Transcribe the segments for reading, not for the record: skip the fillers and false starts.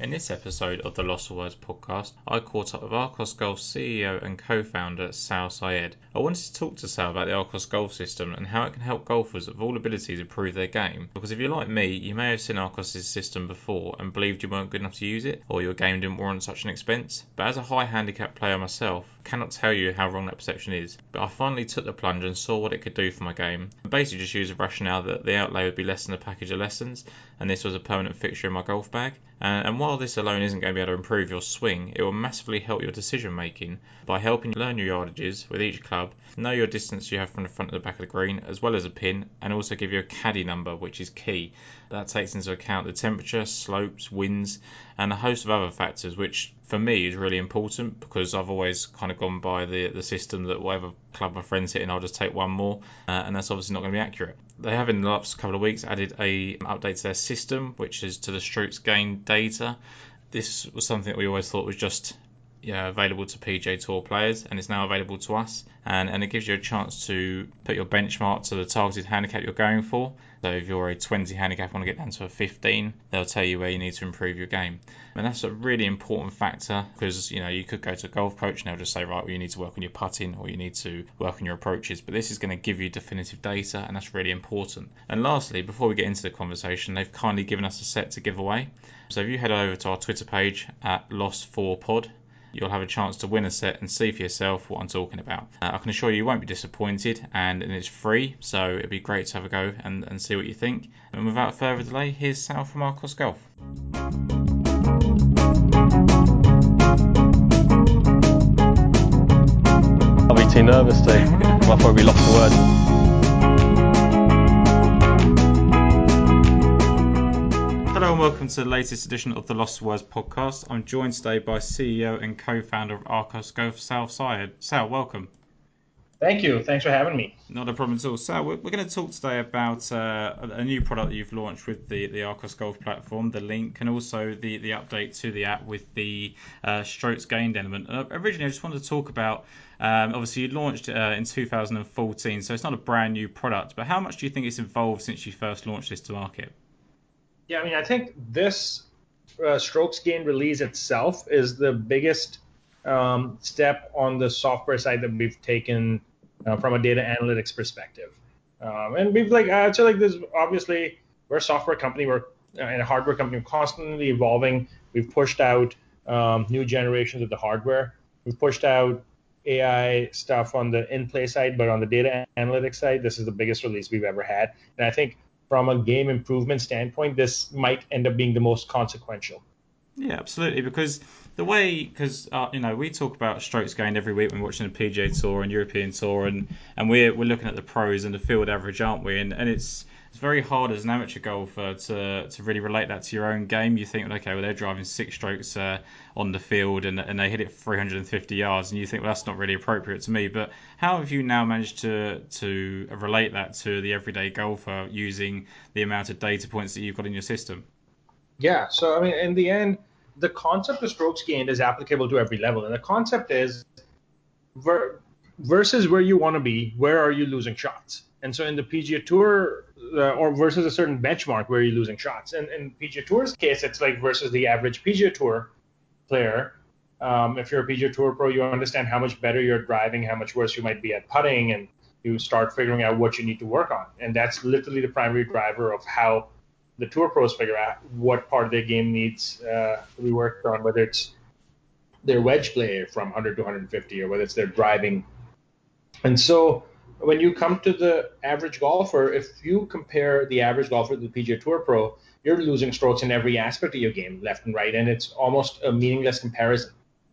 In this episode of the Lost Words podcast, I caught up with Arccos Golf CEO and co-founder Sal Syed. I wanted to talk to Sal about the Arccos Golf system and how it can help golfers of all abilities improve their game. Because if you're like me, you may have seen Arccos' system before and believed you weren't good enough to use it, or your game didn't warrant such an expense. But as a high handicap player myself, I cannot tell you how wrong that perception is. But I finally took the plunge and saw what it could do for my game. I basically just used the rationale that the outlay would be less than a package of lessons, and this was a permanent fixture in my golf bag. And while this alone isn't going to be able to improve your swing, it will massively help your decision making by helping you learn your yardages with each club, know your distance you have from the front to the back of the green as well as a pin, and also give you a caddy number, which is key. That takes into account the temperature, slopes, winds and a host of other factors, which for me is really important because I've always kind of gone by the system that whatever club my friend's hitting, I'll just take one more, and that's obviously not going to be accurate. They have in the last couple of weeks added an update to their system, which is to the Strokes Gain data. This was something that we always thought was just available to PGA Tour players, and it's now available to us, and it gives you a chance to put your benchmark to the targeted handicap you're going for. So if you're a 20 handicap, want to get down to a 15, they'll tell you where you need to improve your game. And that's a really important factor because, you could go to a golf coach and they'll just say, right, well, you need to work on your putting or you need to work on your approaches. But this is going to give you definitive data, and that's really important. And lastly, before we get into the conversation, they've kindly given us a set to give away. So if you head over to our Twitter page at Lost4Pod, you'll have a chance to win a set and see for yourself what I'm talking about. I can assure you won't be disappointed, and it's free, so it'd be great to have a go and see what you think. And without further delay, here's Sal from Arccos Golf. I'll be too nervous too. I'll probably lost the word. Hello and welcome to the latest edition of the Lost Words podcast. I'm joined today by CEO and co-founder of Arccos Golf, Sal Syed. Sal, welcome. Thank you. Thanks for having me. Not a problem at all. Sal, we're going to talk today about a new product that you've launched with the Arccos Golf platform, the Link, and also the update to the app with the Strokes Gained element. Originally, I just wanted to talk about, obviously you launched in 2014, so it's not a brand new product, but how much do you think it's evolved since you first launched this to market? Yeah, I think this Strokes Gain release itself is the biggest step on the software side that we've taken from a data analytics perspective. And we've this, obviously, we're a software company, we're a hardware company, we're constantly evolving. We've pushed out new generations of the hardware. We've pushed out AI stuff on the in-play side, but on the data analytics side, this is the biggest release we've ever had. And I think from a game improvement standpoint, this might end up being the most consequential. Yeah, absolutely. Because we talk about strokes gained every week when we're watching the PGA Tour and European Tour, and we're looking at the pros and the field average, aren't we? And it's very hard as an amateur golfer to really relate that to your own game. You think, they're driving 6 strokes on the field and they hit it 350 yards, and you think, well, that's not really appropriate to me. But how have you now managed to relate that to the everyday golfer using the amount of data points that you've got in your system? Yeah, so in the end, the concept of strokes gained is applicable to every level. And the concept is versus where you want to be, where are you losing shots? And so in the PGA Tour or versus a certain benchmark where you're losing shots. And in PGA Tour's case, it's versus the average PGA Tour player. If you're a PGA Tour pro, you understand how much better you're driving, how much worse you might be at putting, and you start figuring out what you need to work on. And that's literally the primary driver of how the tour pros figure out what part of their game needs to be worked on, whether it's their wedge play from 100 to 150 or whether it's their driving. And so when you come to the average golfer, if you compare the average golfer to the PGA Tour pro, you're losing strokes in every aspect of your game, left and right, and it's almost a meaningless comparison.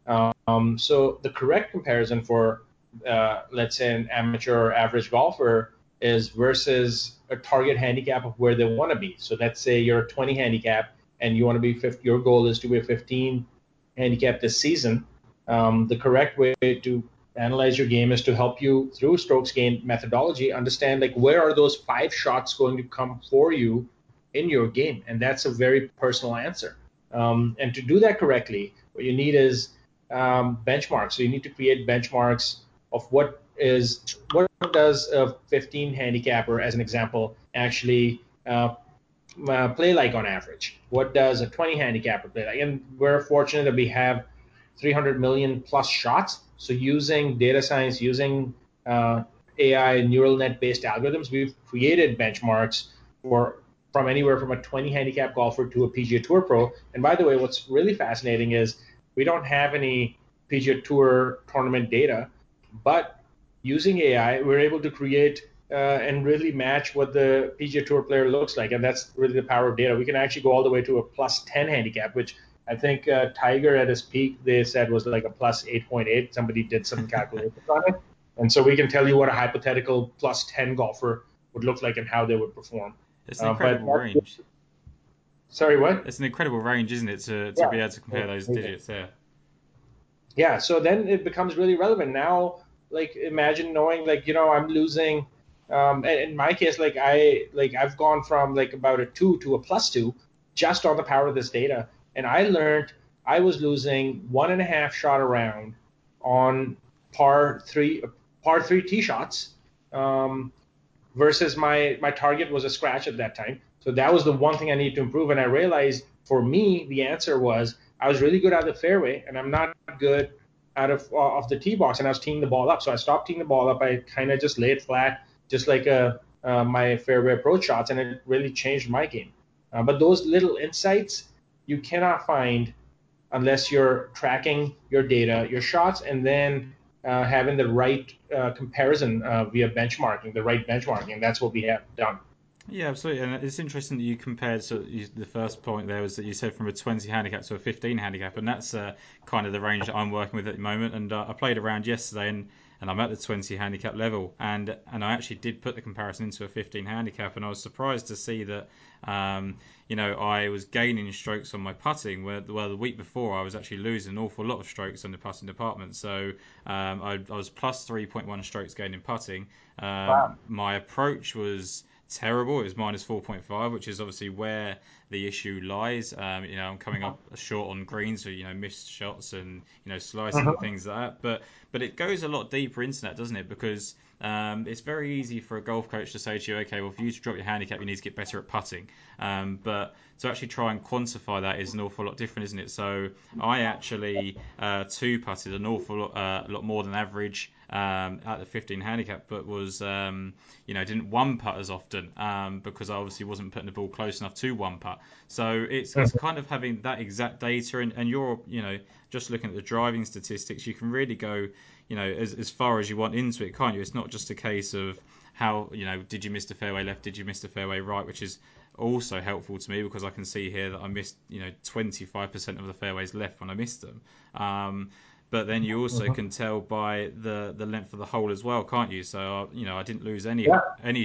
So the correct comparison for, let's say, an amateur or average golfer is versus a target handicap of where they want to be. So let's say you're a 20 handicap and you want to be 50. Your goal is to be a 15 handicap this season. The correct way to analyze your game is to help you through strokes gain methodology, understand where are those 5 shots going to come for you in your game. And that's a very personal answer. And to do that correctly, what you need is benchmarks. So you need to create benchmarks of what does a 15 handicapper, as an example, actually play like on average? What does a 20 handicapper play like? And we're fortunate that we have 300 million plus shots. So using data science, using AI, neural net-based algorithms, we've created benchmarks for from anywhere from a 20 handicap golfer to a PGA Tour pro. And by the way, what's really fascinating is we don't have any PGA Tour tournament data, but using AI, we're able to create and really match what the PGA Tour player looks like. And that's really the power of data. We can actually go all the way to a plus 10 handicap, which I think Tiger at his peak, they said, was like a plus 8.8. Somebody did some calculations on it. And so we can tell you what a hypothetical plus 10 golfer would look like and how they would perform. It's an incredible range. Sorry, what? It's an incredible range, isn't it, to be able to compare those digits there. Yeah, so then it becomes really relevant. Now, like, imagine knowing, like, you know, I'm losing. In my case, like, I've gone from, like, about a 2 to a plus 2 just on the power of this data. And I learned I was losing 1.5 shot a round on par three tee shots versus my target was a scratch at that time. So that was the one thing I needed to improve. And I realized for me, the answer was I was really good out of the fairway and I'm not good out of the tee box. And I was teeing the ball up. So I stopped teeing the ball up. I kind of just laid flat, just like my fairway approach shots. And it really changed my game. But those little insights you cannot find unless you're tracking your data, your shots, and then having the right comparison via benchmarking, the right benchmarking. And that's what we have done. Yeah, absolutely. And it's interesting that you compared, so the first point there was that you said from a 20 handicap to a 15 handicap, and that's kind of the range that I'm working with at the moment. And I played around yesterday, and I'm at the 20 handicap level, and I actually did put the comparison into a 15 handicap, and I was surprised to see that, you know, I was gaining strokes on my putting, where the week before I was actually losing an awful lot of strokes on the putting department. So I was plus 3.1 strokes gained in putting. Wow. My approach was terrible. It was minus 4.5, which is obviously where the issue lies. You know, I'm coming up short on greens, so, you know, missed shots and, you know, slicing and things like that. But it goes a lot deeper into that, doesn't it? Because it's very easy for a golf coach to say to you, okay, well, for you to drop your handicap, you need to get better at putting. But to actually try and quantify that is an awful lot different, isn't it? So I actually two-putted an awful lot more than average at the 15 handicap, but was, you know, didn't one-putt as often because I obviously wasn't putting the ball close enough to one-putt. So it's kind of having that exact data, and you're, you know, just looking at the driving statistics, you can really go, you know, as far as you want into it, can't you? It's not just a case of how, you know, did you miss the fairway left, did you miss the fairway right, which is also helpful to me because I can see here that I missed, you know, 25% of the fairways left when I missed them. But then you also can tell by the length of the hole as well, can't you? So, you know, I didn't lose any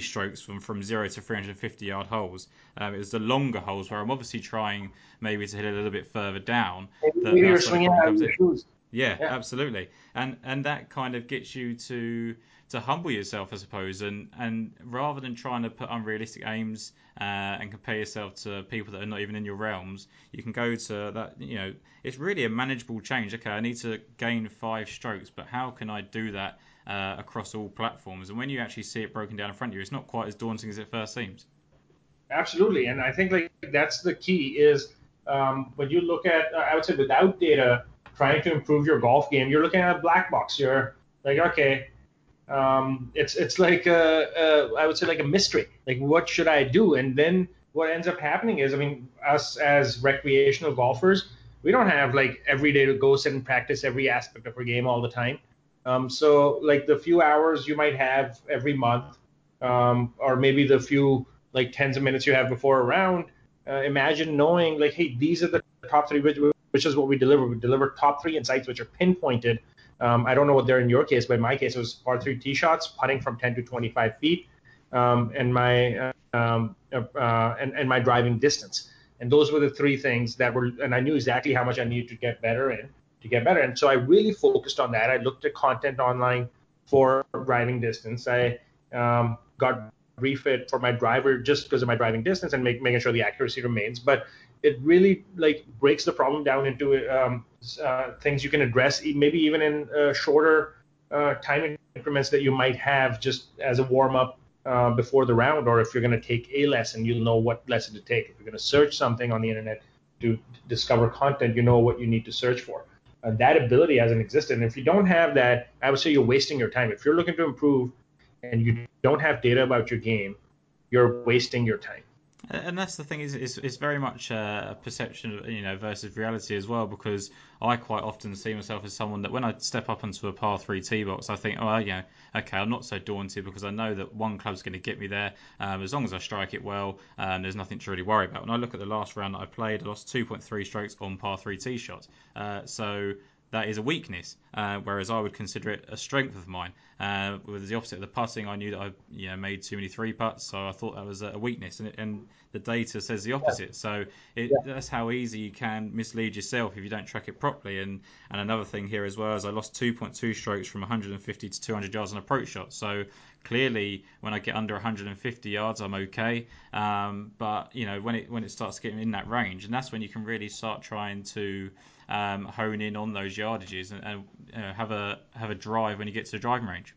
strokes from 0 to 350-yard holes. It was the longer holes where I'm obviously trying maybe to hit a little bit further down. Maybe you're swinging out of your shoes. Yeah, absolutely. And that kind of gets you to humble yourself, I suppose. And rather than trying to put unrealistic aims and compare yourself to people that are not even in your realms, you can go to that, you know, it's really a manageable change. Okay, I need to gain 5 strokes, but how can I do that across all platforms? And when you actually see it broken down in front of you, it's not quite as daunting as it first seems. Absolutely. And I think, like, that's the key is when you look at, I would say without data, trying to improve your golf game, you're looking at a black box. You're like, okay, it's like I would say like a mystery. Like, what should I do? And then what ends up happening is, I mean, us as recreational golfers, we don't have like every day to go sit and practice every aspect of our game all the time. So like the few hours you might have every month, or maybe the few like tens of minutes you have before a round. Imagine knowing like, hey, these are the top 3. Which is what we deliver. We deliver top 3 insights, which are pinpointed. I don't know what they're in your case, but in my case, it was par 3 tee shots, putting from 10 to 25 feet, and my driving distance. And those were the 3 things that were, and I knew exactly how much I needed to get better in to get better. And so I really focused on that. I looked at content online for driving distance. I got refit for my driver just because of my driving distance and making sure the accuracy remains. But it really like breaks the problem down into things you can address, maybe even in shorter time increments that you might have just as a warm-up before the round, or if you're going to take a lesson, you'll know what lesson to take. If you're going to search something on the internet to discover content, you know what you need to search for. That ability hasn't existed. And if you don't have that, I would say you're wasting your time. If you're looking to improve and you don't have data about your game, you're wasting your time. And that's the thing, is it's very much a perception, you know, versus reality as well, because I quite often see myself as someone that when I step up onto a par 3 tee box, I think, oh, you know, okay, I'm not so daunted because I know that one club's going to get me there. As long as I strike it well, there's nothing to really worry about. When I look at the last round that I played, I lost 2.3 strokes on par 3 tee shots. So that is a weakness, whereas I would consider it a strength of mine. With the opposite of the putting, I knew that I made too many three putts, so I thought that was a weakness, and the data says the opposite. So that's how easy you can mislead yourself if you don't track it properly. And another thing here as well is I lost 2.2 strokes from 150 to 200 yards on approach shot. So clearly, when I get under 150 yards, I'm okay. But when it starts getting in that range, and that's when you can really start trying to hone in on those yardages and have a drive when you get to the driving range.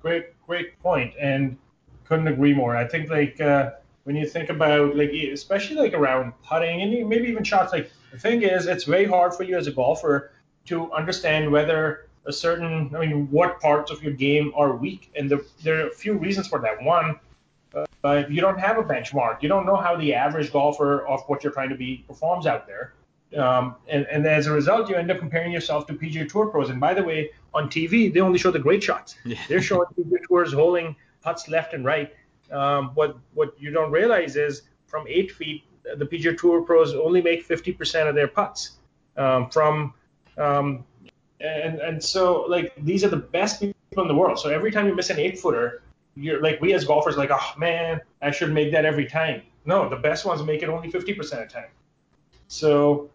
Great point, and couldn't agree more. I think when you think about especially around putting and maybe even shots, the thing is it's very hard for you as a golfer to understand whether a certain, what parts of your game are weak, and there are a few reasons for that. One, you don't have a benchmark. You don't know how the average golfer of what you're trying to be performs out there. And as a result, you end up comparing yourself to PGA Tour pros. And by the way, on TV, they only show the great shots. Yeah. They're showing PGA Tours holding putts left and right. What you don't realize is from 8 feet, the PGA Tour pros only make 50% of their putts. So these are the best people in the world. So every time you miss an 8-footer, you're we as golfers oh man, I should make that every time. No, the best ones make it only 50% of the time. So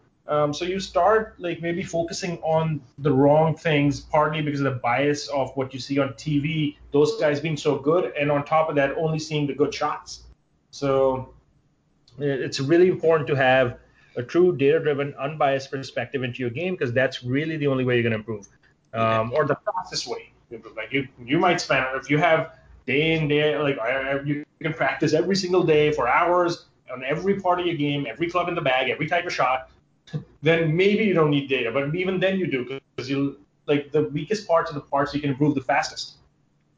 you start maybe focusing on the wrong things, partly because of the bias of what you see on TV, those guys being so good, and on top of that, only seeing the good shots. So it's really important to have a true data-driven, unbiased perspective into your game, because that's really the only way you're going to improve, or the fastest way to improve. You might spend, if you have day in, day out, you can practice every single day for hours, on every part of your game, every club in the bag, every type of shot, then maybe you don't need data. But even then you do, because the weakest parts are the parts you can improve the fastest.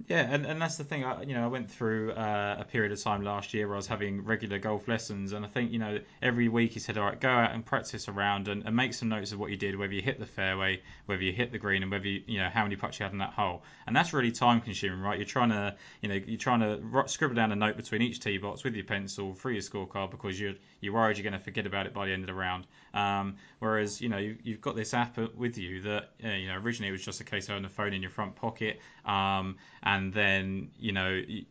Yeah, and that's the thing. I went through a period of time last year where I was having regular golf lessons, and I think, every week he said, all right, go out and practice a round and make some notes of what you did, whether you hit the fairway, whether you hit the green, and whether you how many putts you had in that hole. And that's really time consuming, right? You're trying to scribble down a note between each tee box with your pencil through your scorecard, because you're worried you're going to forget about it by the end of the round. Whereas you've got this app with you that originally it was just a case of having the phone in your front pocket. And then,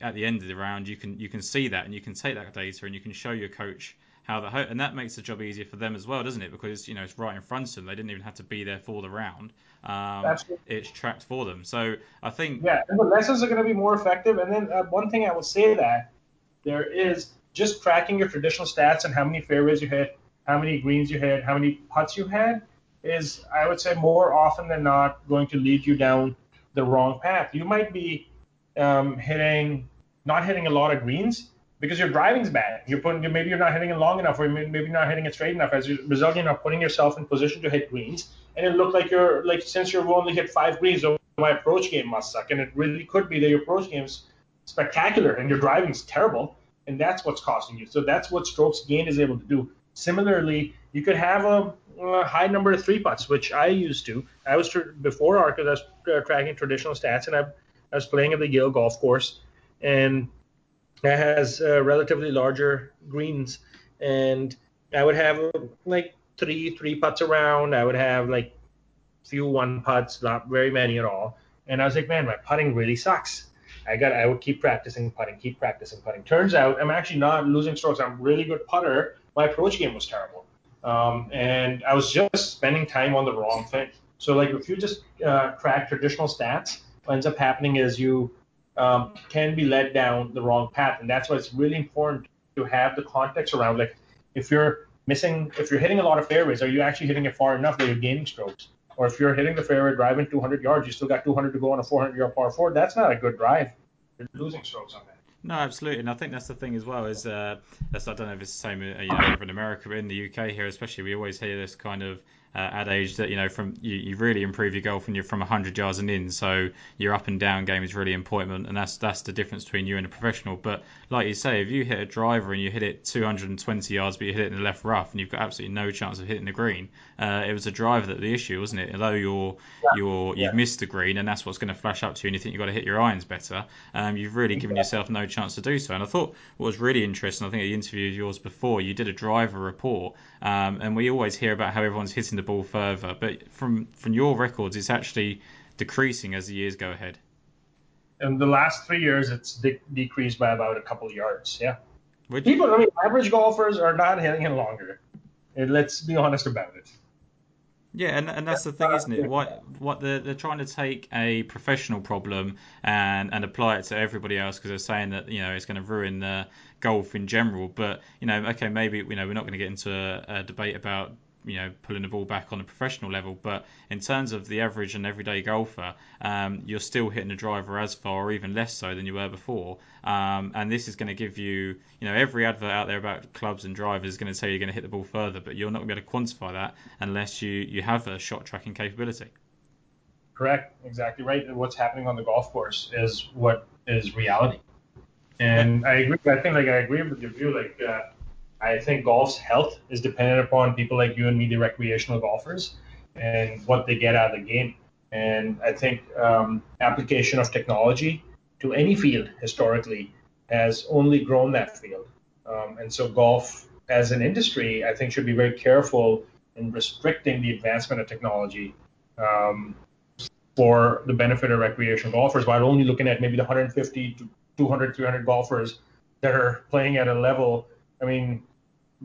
at the end of the round, you can see that, and you can take that data and you can show your coach how that, and that makes the job easier for them as well, doesn't it? Because, it's right in front of them. They didn't even have to be there for the round. It's tracked for them. So I think... Yeah, and the lessons are going to be more effective. And then one thing I will say that there is just tracking your traditional stats and how many fairways you hit, how many greens you hit, how many putts you had is, I would say, more often than not going to lead you down the wrong path. You might be not hitting a lot of greens because your driving's bad. Maybe you're not hitting it long enough, or maybe you're not hitting it straight enough. As a result, you're not putting yourself in position to hit greens, and it looked like you're since you've only hit 5 greens, so my approach game must suck. And it really could be that your approach game's spectacular and your driving's terrible, and that's what's costing you. So that's what Strokes Gain is able to do. Similarly, you could have a high number of three putts, which I used to. I was before Arccos, I was tracking traditional stats, and I was playing at the Yale Golf Course, and that has relatively larger greens. And I would have three putts around. I would have few one putts, not very many at all. And I was like, man, my putting really sucks. I would keep practicing putting. Turns out I'm actually not losing strokes. I'm a really good putter. My approach game was terrible. And I was just spending time on the wrong thing. So if you just track traditional stats, what ends up happening is you can be led down the wrong path. And that's why it's really important to have the context around, if you're hitting a lot of fairways, are you actually hitting it far enough that you're gaining strokes? Or if you're hitting the fairway driving 200 yards, you still got 200 to go on a 400-yard par 4, that's not a good drive. You're losing strokes on that. No, absolutely. And I think that's the thing as well is, I don't know if it's the same over in America, but in the UK here especially, we always hear this kind of adage that, from you really improve your golf when you're from 100 yards and in. So your up and down game is really important, and that's the difference between you and a professional. But like you say, if you hit a driver and you hit it 220 yards, but you hit it in the left rough, and you've got absolutely no chance of hitting the green, it was the driver that the issue, wasn't it? Although you've missed the green, and that's what's going to flash up to you, and you think you've got to hit your irons better. You've really given yourself no chance to do so. And I thought what was really interesting, I think the interview of yours before, you did a driver report, and we always hear about how everyone's hitting the ball further, but from your records it's actually decreasing as the years go ahead. In the last 3 years it's decreased by about a couple of yards. Average golfers are not hitting it longer, and let's be honest about it. And that's the thing, isn't it? What they're trying to take a professional problem and apply it to everybody else, because they're saying that it's going to ruin the golf in general. But okay, maybe we're not going to get into a debate about pulling the ball back on a professional level, but in terms of the average and everyday golfer, you're still hitting the driver as far or even less so than you were before, and this is going to give you, every advert out there about clubs and drivers is going to tell you you're going to hit the ball further, but you're not going to be able to quantify that unless you have a shot tracking capability. Correct, exactly right. And what's happening on the golf course is what is reality. And I agree with your view. I think golf's health is dependent upon people like you and me, the recreational golfers, and what they get out of the game. And I think application of technology to any field historically has only grown that field. And so golf as an industry, I think, should be very careful in restricting the advancement of technology for the benefit of recreational golfers, while only looking at maybe the 150 to 200, 300 golfers that are playing at a level,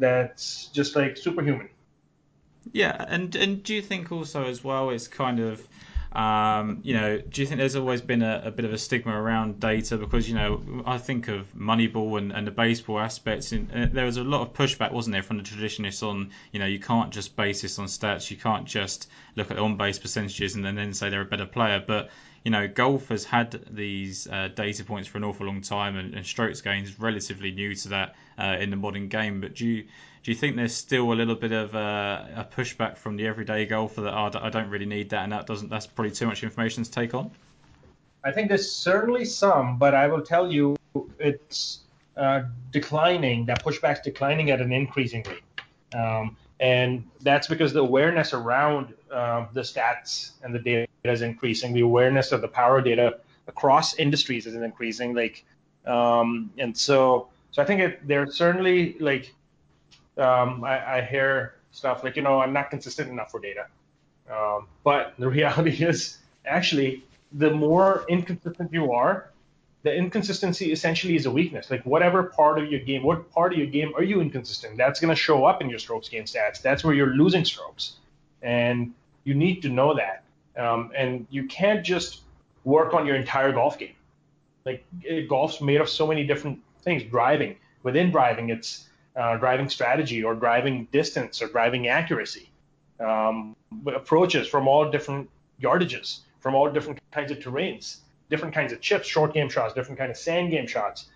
that's just like superhuman. Yeah, and do you think also as well it's kind of, do you think there's always been a bit of a stigma around data? Because, I think of Moneyball and the baseball aspects, and there was a lot of pushback, wasn't there, from the traditionists on, you can't just base this on stats, you can't just look at on-base percentages and then say they're a better player. But golf has had these data points for an awful long time, and strokes gain is relatively new to that in the modern game. But do you think there's still a little bit of a pushback from the everyday golfer that I don't really need that, and that's probably too much information to take on? I think there's certainly some, but I will tell you it's declining. That pushback's declining at an increasing rate, and that's because the awareness around the stats and the data is increasing. The awareness of the power of data across industries is increasing. So I think there's certainly I hear stuff like, I'm not consistent enough for data. But the reality is actually the more inconsistent you are, the inconsistency essentially is a weakness. What part of your game are you inconsistent? That's going to show up in your strokes gain stats. That's where you're losing strokes. And you need to know that. And you can't just work on your entire golf game. Golf's made of so many different things. Driving. Within driving, it's driving strategy or driving distance or driving accuracy. Approaches from all different yardages, from all different kinds of terrains, different kinds of chips, short game shots, different kind of sand game shots.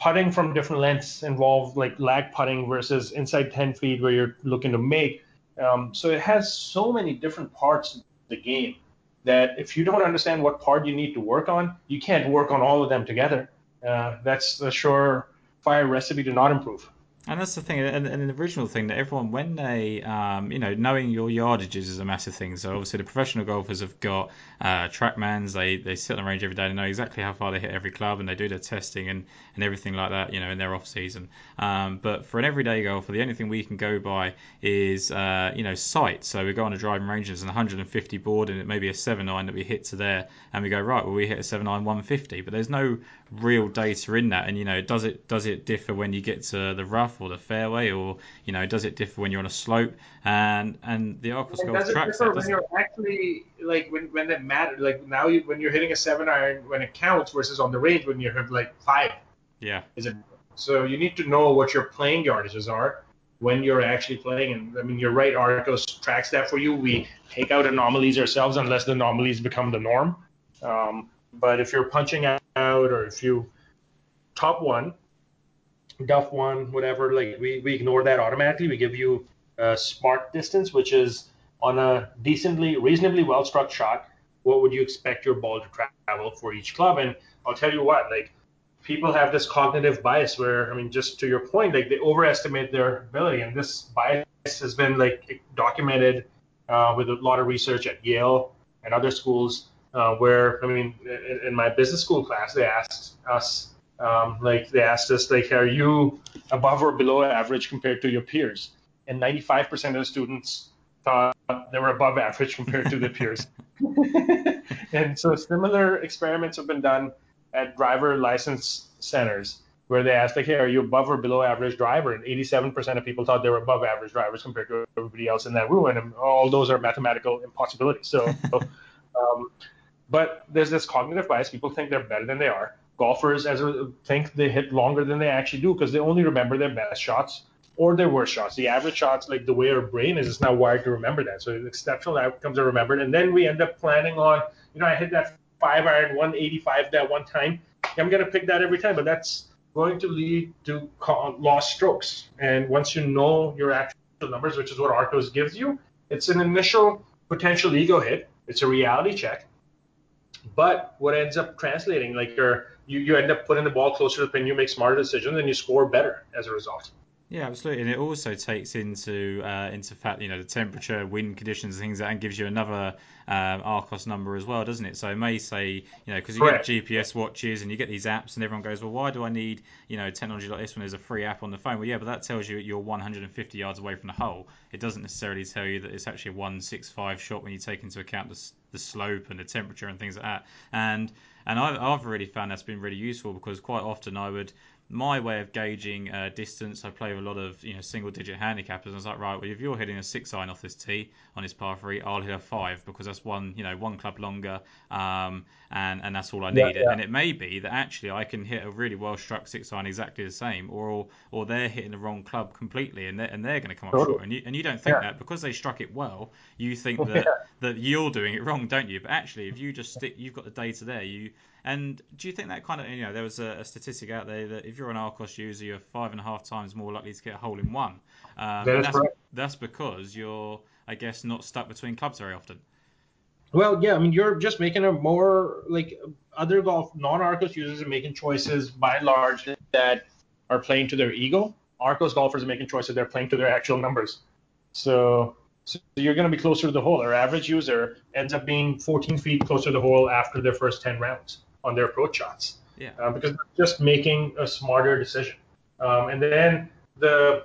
Putting from different lengths involved, like lag putting versus inside 10 feet where you're looking to make. So it has so many different parts of the game that if you don't understand what part you need to work on, you can't work on all of them together. That's a surefire recipe to not improve. And that's the thing, and an original thing that everyone, when they, knowing your yardages is a massive thing. So obviously the professional golfers have got trackmans, they sit on the range every day, they know exactly how far they hit every club, and they do their testing and everything like that, in their off season. But for an everyday golfer, the only thing we can go by is, sight. So we go on a driving range, there's an 150 board, and it may be a 7-iron that we hit to there, and we go, right, well, we hit a 7-iron 150, but there's no real data in that. And, does it differ when you get to the rough or the fairway, or does it differ when you're on a slope? And the Arccos Golf tracks that. Does it differ when you're actually when that matters? When you're hitting a 7-iron, when it counts versus on the range when you have 5. Yeah. So you need to know what your playing yardages are when you're actually playing. And you're right. Arccos tracks that for you. We take out anomalies ourselves unless the anomalies become the norm. But if you're punching out, or if you top one, duff one, whatever, like we ignore that automatically. We give you smart distance, which is on a reasonably well struck shot, what would you expect your ball to travel for each club? And I'll tell you what, like, people have this cognitive bias where, I mean, just to your point, like, they overestimate their ability. And this bias has been, like, documented with a lot of research at Yale and other schools where, I mean, in my business school class, they asked us, are you above or below average compared to your peers? And 95% of the students thought they were above average compared to their peers. And so similar experiments have been done at driver license centers where they asked, like, hey, are you above or below average driver? And 87% of people thought they were above average drivers compared to everybody else in that room. And all those are mathematical impossibilities. So but there's this cognitive bias. People think they're better than they are. Golfers think they hit longer than they actually do because they only remember their best shots or their worst shots. The average shots, like the way our brain is now wired to remember that. So exceptional outcomes are remembered. And then we end up planning on, you know, I hit that 5-iron 185 that one time. I'm going to pick that every time, but that's going to lead to lost strokes. And once you know your actual numbers, which is what Arccos gives you, it's an initial potential ego hit. It's a reality check. But what ends up translating, like you end up putting the ball closer to the pin, you make smarter decisions, and you score better as a result. Yeah, absolutely. And it also takes into fact, you know, the temperature, wind conditions, things like that, and gives you another Arccos number as well, doesn't it? So it may say, you know, because you Correct. Get GPS watches and you get these apps and everyone goes, well, why do I need, you know, technology like this when there's a free app on the phone? Well, yeah, but that tells you you're 150 yards away from the hole. It doesn't necessarily tell you that it's actually a 165 shot when you take into account the slope and the temperature and things like that. And I've really found that's been really useful because quite often my way of gauging distance, I play with a lot of, you know, single-digit handicappers. And I was like, right, well, if you're hitting a 6-iron off this tee on this par 3, I'll hit a 5 because that's one club longer, and that's all I need. Yeah. And it may be that actually I can hit a really well-struck 6-iron exactly the same, or they're hitting the wrong club completely, and they're going to come up short. And you don't think that because they struck it well, you think that you're doing it wrong, don't you? But actually, if you just you've got the data there, you. And do you think that kind of, you know, there was a statistic out there that if you're an Arccos user, you're 5.5 times more likely to get a hole in one. That's because you're, I guess, not stuck between clubs very often. Well, yeah, I mean, you're just making a more, like, other golf, non-Arccos users are making choices by and large that are playing to their ego. Arccos golfers are making choices that are playing to their actual numbers. So you're going to be closer to the hole. Our average user ends up being 14 feet closer to the hole after their first 10 rounds on their approach shots. Because they're just making a smarter decision. And then the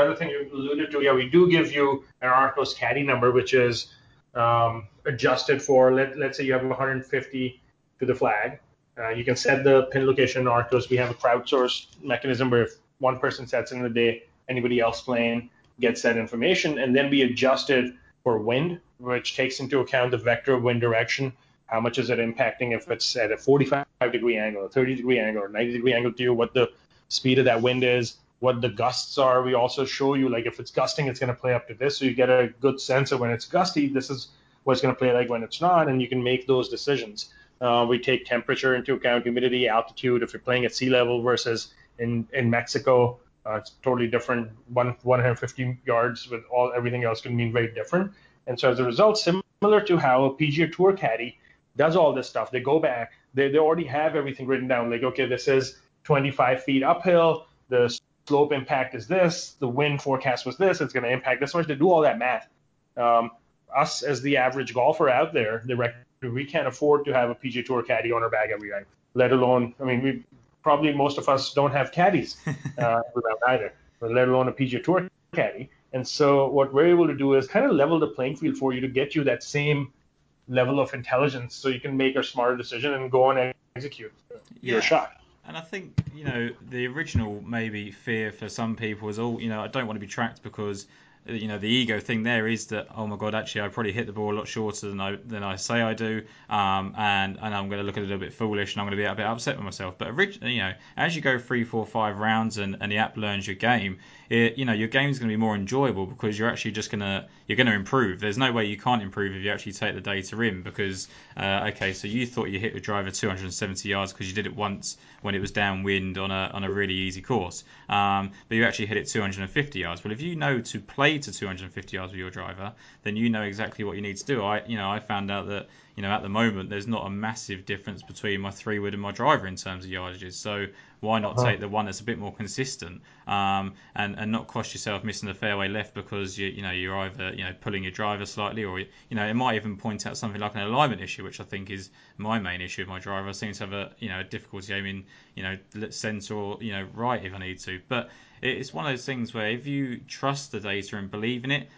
other thing you alluded to, we do give you an Arccos Caddie number, which is adjusted for, let's say you have 150 to the flag. You can set the pin location in Arccos. We have a crowdsourced mechanism where if one person sets in the day, anybody else playing gets that information. And then we adjust it for wind, which takes into account the vector of wind direction. How much is it impacting if it's at a 45-degree angle, a 30-degree angle, or 90-degree angle to you, what the speed of that wind is, what the gusts are. We also show you, like, if it's gusting, it's going to play up to this. So you get a good sense of when it's gusty, this is what it's going to play like when it's not, and you can make those decisions. We take temperature into account, humidity, altitude. If you're playing at sea level versus in Mexico, it's totally different. 150 yards with everything else can mean very different. And so as a result, similar to how a PGA Tour caddy does all this stuff, they go back, they already have everything written down. Like, okay, this is 25 feet uphill. The slope impact is this. The wind forecast was this. It's going to impact this much. They do all that math. Us as the average golfer out there, we can't afford to have a PGA Tour caddy on our bag every night, let alone, I mean, we probably most of us don't have caddies around either, let alone a PGA Tour caddy. And so what we're able to do is kind of level the playing field for you to get you that same level of intelligence so you can make a smarter decision and go on and execute your shot. And I think, you know, the original maybe fear for some people is, I don't want to be tracked because you know, the ego thing there is that, oh my God, actually I probably hit the ball a lot shorter than I say I do, and I'm going to look a little bit foolish and I'm going to be a bit upset with myself. But originally, you know, as you go 3, 4, 5 rounds and the app learns your game, it, you know, your game's going to be more enjoyable because you're actually just going to improve. There's no way you can't improve if you actually take the data in, because okay, so you thought you hit the driver 270 yards because you did it once when it was downwind on a really easy course, but you actually hit it 250 yards. Well, if you know to play to 250 yards with your driver, then you know exactly what you need to do. I found out that, you know, at the moment there's not a massive difference between my 3-wood and my driver in terms of yardages, so why not take the one that's a bit more consistent, and not cost yourself missing the fairway left because you're either, you know, pulling your driver slightly, or, you know, it might even point out something like an alignment issue, which I think is my main issue with my driver. I seem to have a difficulty aiming, you know, centre or, you know, right if I need to. But it's one of those things where if you trust the data and believe in it,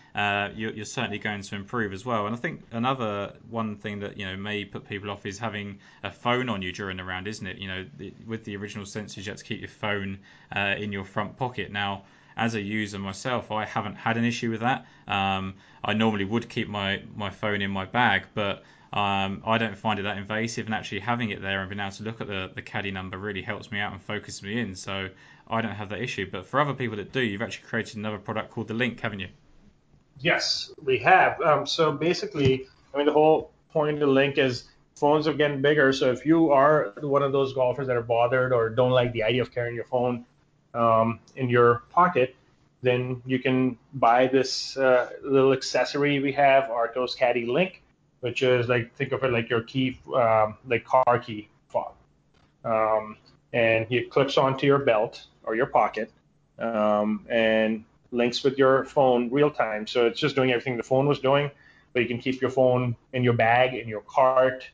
you're certainly going to improve as well. And I think another one thing that, you know, may put people off is having a phone on you during the round, isn't it? You know, with the original sensors, you have to keep your phone in your front pocket. Now, as a user myself, I haven't had an issue with that. I normally would keep my phone in my bag, but I don't find it that invasive, and actually having it there and being able to look at the caddy number really helps me out and focuses me in, so I don't have that issue. But for other people that do, you've actually created another product called the Link, haven't you? Yes, we have. So basically, I mean, the whole point of the Link is phones are getting bigger, so if you are one of those golfers that are bothered or don't like the idea of carrying your phone in your pocket, then you can buy this little accessory we have, Arccos Caddie Link, which is like, think of it like your key, like car key fob. And it clips onto your belt or your pocket, and links with your phone real time. So it's just doing everything the phone was doing, but you can keep your phone in your bag, in your cart,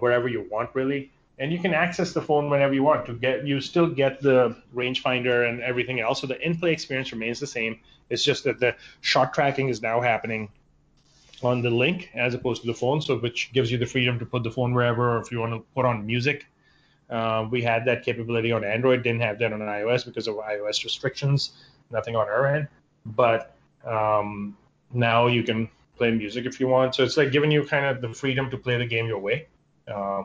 wherever you want, really. And you can access the phone whenever you want. You still get the rangefinder and everything else, so the in-play experience remains the same. It's just that the shot tracking is now happening on the Link as opposed to the phone, so which gives you the freedom to put the phone wherever, or if you want to put on music. We had that capability on Android, didn't have that on iOS because of iOS restrictions, nothing on our end. But now you can play music if you want. So it's like giving you kind of the freedom to play the game your way,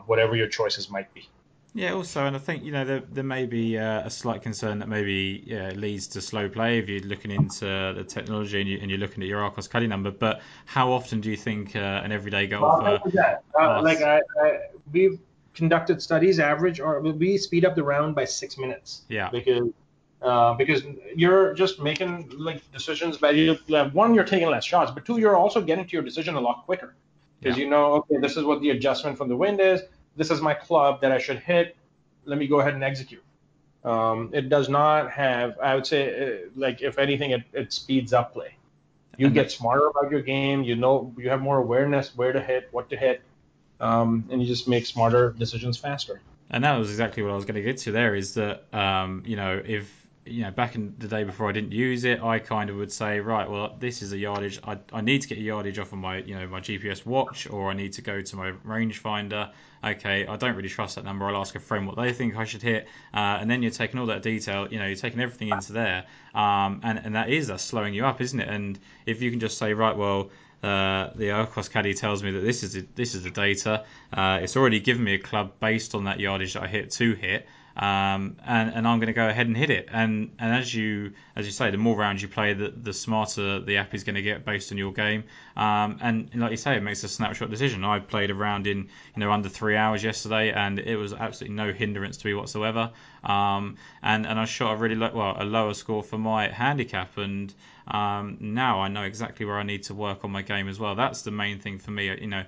whatever your choices might be. Yeah, also, and I think, you know, there may be a slight concern that maybe leads to slow play if you're looking into the technology and you're looking at your Arccos Caddie number. But how often do you think an everyday golfer? We've conducted studies, we speed up the round by 6 minutes. Yeah. Because you're just making like decisions by one, you're taking less shots, but two, you're also getting to your decision a lot quicker because you know, okay, this is what the adjustment from the wind is. This is my club that I should hit. Let me go ahead and execute. It does not have, I would say, like if anything, it speeds up play. You get smarter about your game. You know, you have more awareness where to hit, what to hit, and you just make smarter decisions faster. And that was exactly what I was going to get to there, is that, you know, if, you know, back in the day before I didn't use it, I kind of would say, right, well, this is a yardage. I need to get a yardage off of my, you know, my GPS watch, or I need to go to my rangefinder. Okay, I don't really trust that number. I'll ask a friend what they think I should hit. And then you're taking all that detail, you know, you're taking everything into there. And that's slowing you up, isn't it? And if you can just say, right, well, the Arccos Caddie tells me that this is the data. It's already given me a club based on that yardage that I hit to hit. And I'm going to go ahead and hit it. And as you say, the more rounds you play, the smarter the app is going to get based on your game. And like you say, it makes a snapshot decision. I played a round in, you know, under 3 hours yesterday, and it was absolutely no hindrance to me whatsoever. And I shot a lower score for my handicap, and now I know exactly where I need to work on my game as well. That's the main thing for me. You know,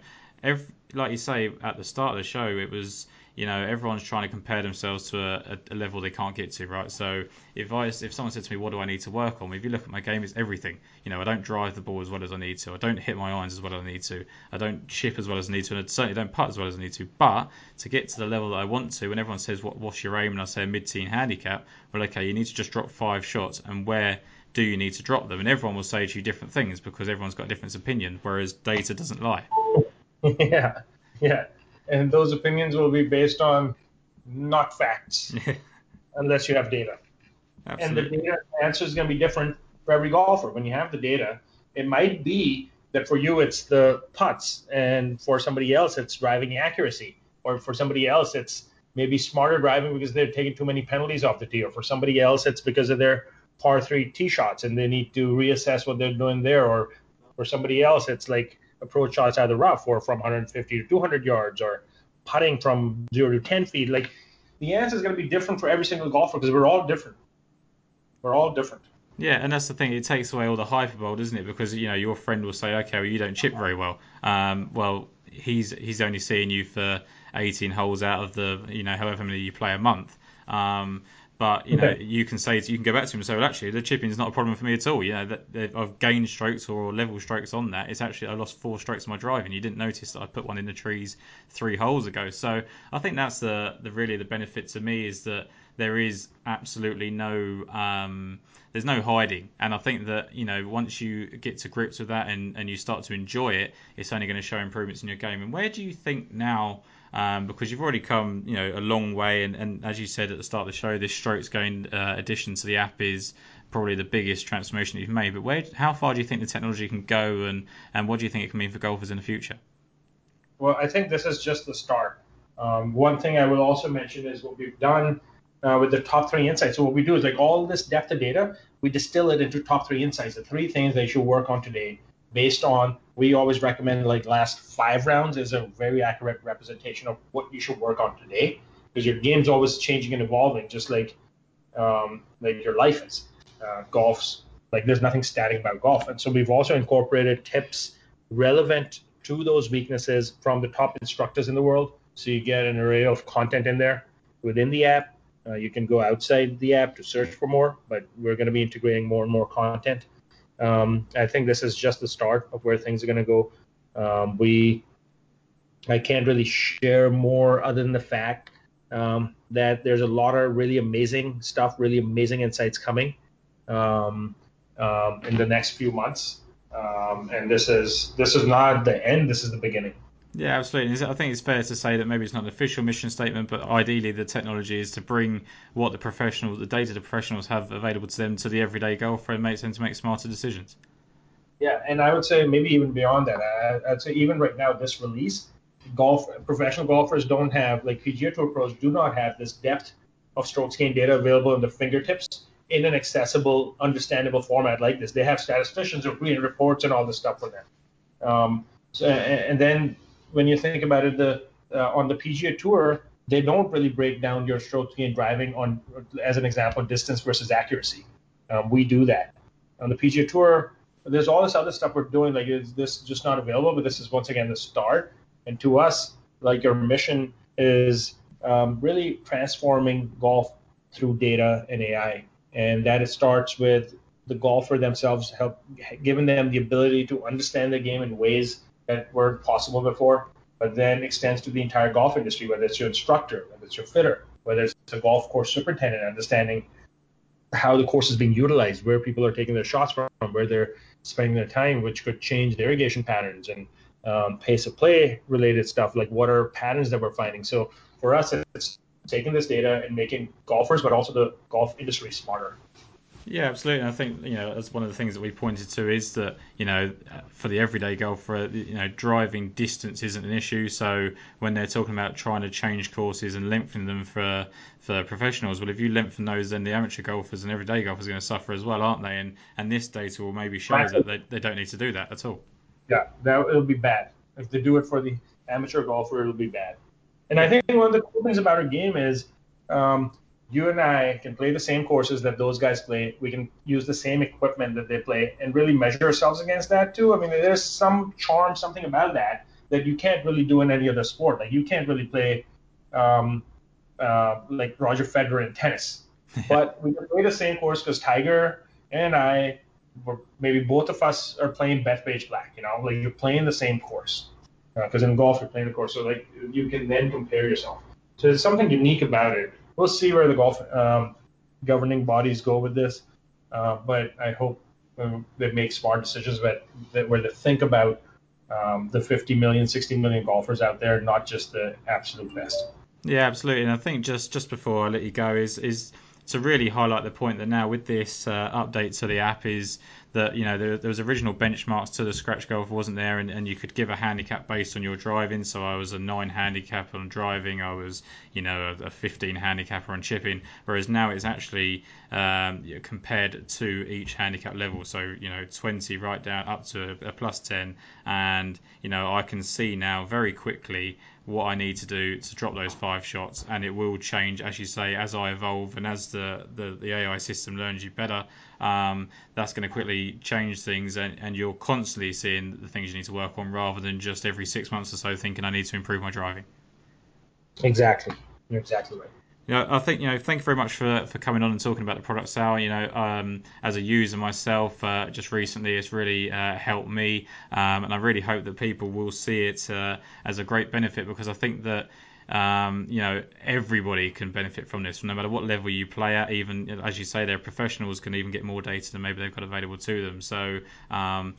like you say at the start of the show, it was, you know, everyone's trying to compare themselves to a level they can't get to, right? So if someone said to me, what do I need to work on? If you look at my game, it's everything. You know, I don't drive the ball as well as I need to. I don't hit my irons as well as I need to. I don't chip as well as I need to. And I certainly don't putt as well as I need to. But to get to the level that I want to, when everyone says, what's your aim? And I say a mid-teen handicap, well, okay, you need to just drop 5 shots. And where do you need to drop them? And everyone will say to you different things because everyone's got a different opinion, whereas data doesn't lie. Yeah, yeah. And those opinions will be based on not facts, unless you have data. Absolutely. And the data answer is going to be different for every golfer. When you have the data, it might be that for you it's the putts, and for somebody else it's driving accuracy, or for somebody else it's maybe smarter driving because they're taking too many penalties off the tee, or for somebody else it's because of their par three tee shots and they need to reassess what they're doing there, or for somebody else it's like approach shots out of the rough or from 150 to 200 yards or putting from 0 to 10 feet. Like, the answer is going to be different for every single golfer because we're all different. Yeah, and that's the thing. It takes away all the hyperbole, doesn't it? Because, you know, your friend will say, okay, well, you don't chip very well. Well, he's only seeing you for 18 holes out of the, you know, however many you play a month. But, you know, you can say, you can go back to him and say, well, actually, the chipping is not a problem for me at all. You know, that I've gained strokes or level strokes on that. It's actually, I lost 4 strokes on my drive, and you didn't notice that I put one in the trees 3 holes ago. So I think that's the really the benefit to me, is that there is absolutely no, there's no hiding. And I think that, you know, once you get to grips with that and you start to enjoy it, it's only going to show improvements in your game. And where do you think now, because you've already come, you know, a long way, and as you said at the start of the show, this Strokes Gain addition to the app is probably the biggest transformation you've made. But how far do you think the technology can go, and what do you think it can mean for golfers in the future? Well, I think this is just the start. One thing I will also mention is what we've done with the top 3 insights. So what we do is, like, all this depth of data, we distill it into top 3 insights, the 3 things that you should work on today. Based on, we always recommend, like, last 5 rounds is a very accurate representation of what you should work on today, because your game's always changing and evolving, just like your life is. Golf's, like, there's nothing static about golf. And so we've also incorporated tips relevant to those weaknesses from the top instructors in the world. So you get an array of content in there within the app. You can go outside the app to search for more, but we're going to be integrating more and more content. I think this is just the start of where things are going to go. I can't really share more other than the fact that there's a lot of really amazing stuff, really amazing insights coming in the next few months. And this is not the end. This is the beginning. Yeah, absolutely. I think it's fair to say that maybe it's not an official mission statement, but ideally the technology is to bring what the data the professionals have available to them to the everyday golfer and makes them to make smarter decisions. Yeah, and I would say maybe even beyond that, I'd say even right now, this release, professional golfers don't have, like, PGA Tour pros do not have this depth of strokes gain data available in the fingertips in an accessible, understandable format like this. They have statisticians who read reports and all this stuff for them. And then, when you think about it, on the PGA Tour, they don't really break down your strokes gain driving on, as an example, distance versus accuracy. We do that. On the PGA Tour, there's all this other stuff we're doing. Like, is this just not available? But this is, once again, the start. And to us, like, your mission is really transforming golf through data and AI. And that it starts with the golfer themselves, giving them the ability to understand the game in ways that weren't possible before, but then extends to the entire golf industry, whether it's your instructor, whether it's your fitter, whether it's a golf course superintendent, understanding how the course is being utilized, where people are taking their shots from, where they're spending their time, which could change their irrigation patterns and pace of play related stuff, like what are patterns that we're finding. So for us, it's taking this data and making golfers, but also the golf industry, smarter. Yeah, absolutely. And I think, you know, that's one of the things that we pointed to, is that, you know, for the everyday golfer, you know, driving distance isn't an issue. So when they're talking about trying to change courses and lengthen them for professionals, well, if you lengthen those, then the amateur golfers and everyday golfers are going to suffer as well, aren't they? And this data will maybe show that they don't need to do that at all. Yeah, it'll be bad. If they do it for the amateur golfer, it'll be bad. And I think one of the cool things about our game is, you and I can play the same courses that those guys play. We can use the same equipment that they play and really measure ourselves against that too. I mean, there's some charm, something about that you can't really do in any other sport. Like, you can't really play like Roger Federer in tennis. But we can play the same course because Tiger and I, maybe both of us, are playing Bethpage Black, you know? Like, you're playing the same course. Because in golf, you're playing the course. So, like, you can then compare yourself. So there's something unique about it. We'll see where the golf governing bodies go with this, but I hope they make smart decisions where they think about the 50 million, 60 million golfers out there, not just the absolute best. Yeah, absolutely. And I think just before I let you go is to really highlight the point that now with this update to the app is that, you know, there was original benchmarks to the scratch golf, wasn't there? And you could give a handicap based on your driving. So I was a 9 handicap on driving. I was, you know, a 15 handicapper on chipping. Whereas now it's actually compared to each handicap level. So, you know, 20 right down up to a plus 10. And, you know, I can see now very quickly what I need to do to drop those 5 shots. And it will change, as you say, as I evolve and as the AI system learns you better. That's going to quickly change things, and you're constantly seeing the things you need to work on rather than just every 6 months or so thinking I need to improve my driving. Exactly. You're exactly right. Yeah, you know, I think, you know, thank you very much for coming on and talking about the product, Sal. You know, as a user myself, just recently, it's really helped me, and I really hope that people will see it as a great benefit, because I think that you know, everybody can benefit from this, no matter what level you play at. Even, as you say, their professionals can even get more data than maybe they've got available to them. So, you know,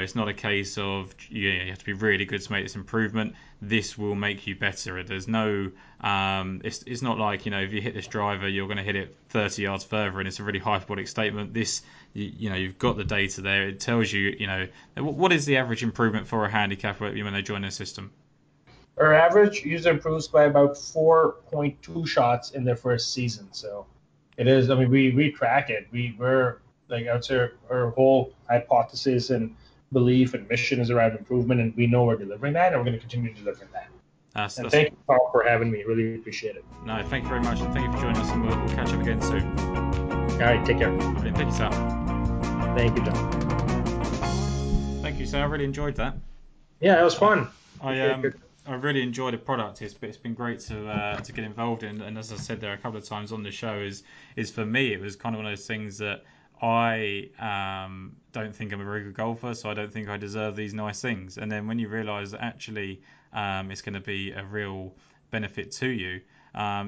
it's not a case of, you know, you have to be really good to make this improvement. This will make you better. There's no, it's not like, you know, if you hit this driver, you're going to hit it 30 yards further, and it's a really hyperbolic statement. This, you know, you've got the data there. It tells you, you know, what is the average improvement for a handicapper when they join their system? Our average user improves by about 4.2 shots in their first season. So it is, I mean, we track it. We're like, that's our whole hypothesis and belief and mission is around improvement, and we know we're delivering that, and we're going to continue delivering that. And thank you, Paul, for having me. Really appreciate it. No, thank you very much, and thank you for joining us, and we'll catch up again soon. All right, take care. Brilliant. Thank you, Sal. Thank you, John. Thank you, Sal. I really enjoyed that. Yeah, it was fun. I really enjoy the product. It's been great to get involved in, and as I said there a couple of times on the show, is for me it was kind of one of those things that I don't think I'm a very good golfer, so I don't think I deserve these nice things. And then when you realise that actually it's going to be a real benefit to you,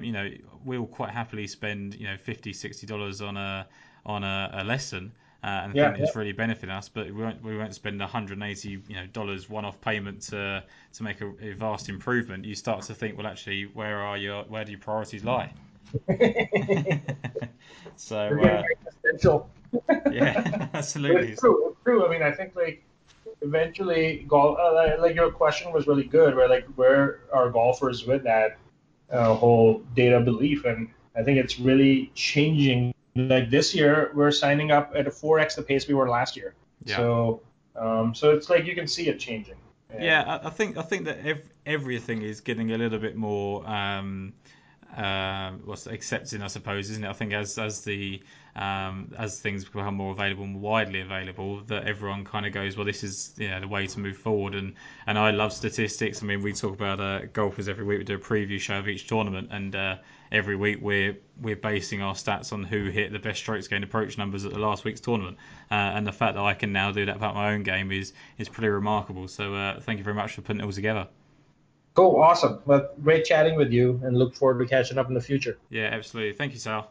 you know, we'll quite happily spend, you know, $50-$60 on a lesson. And yeah, think it's really benefiting us, but we won't spend $180, you know, dollars one-off payment to make a vast improvement. You start to think, well, actually, where do your priorities lie? So existential. Yeah, absolutely. It's true. I mean, I think like eventually, golf. Like your question was really good. Where are golfers with that whole data belief? And I think it's really changing. Like this year, we're signing up at a 4x the pace we were last year. Yeah. So it's like you can see it changing. Yeah, I think that everything is getting a little bit more accepting, I suppose, isn't it? I think as things become more available, more widely available, that everyone kind of goes, well, this is, you know, the way to move forward. And I love statistics. I mean, we talk about golfers every week. We do a preview show of each tournament, and every week we're basing our stats on who hit the best strokes gained approach numbers at the last week's tournament. And the fact that I can now do that about my own game is pretty remarkable. So thank you very much for putting it all together. Cool, awesome. Well, great chatting with you, and look forward to catching up in the future. Yeah, absolutely. Thank you, Sal.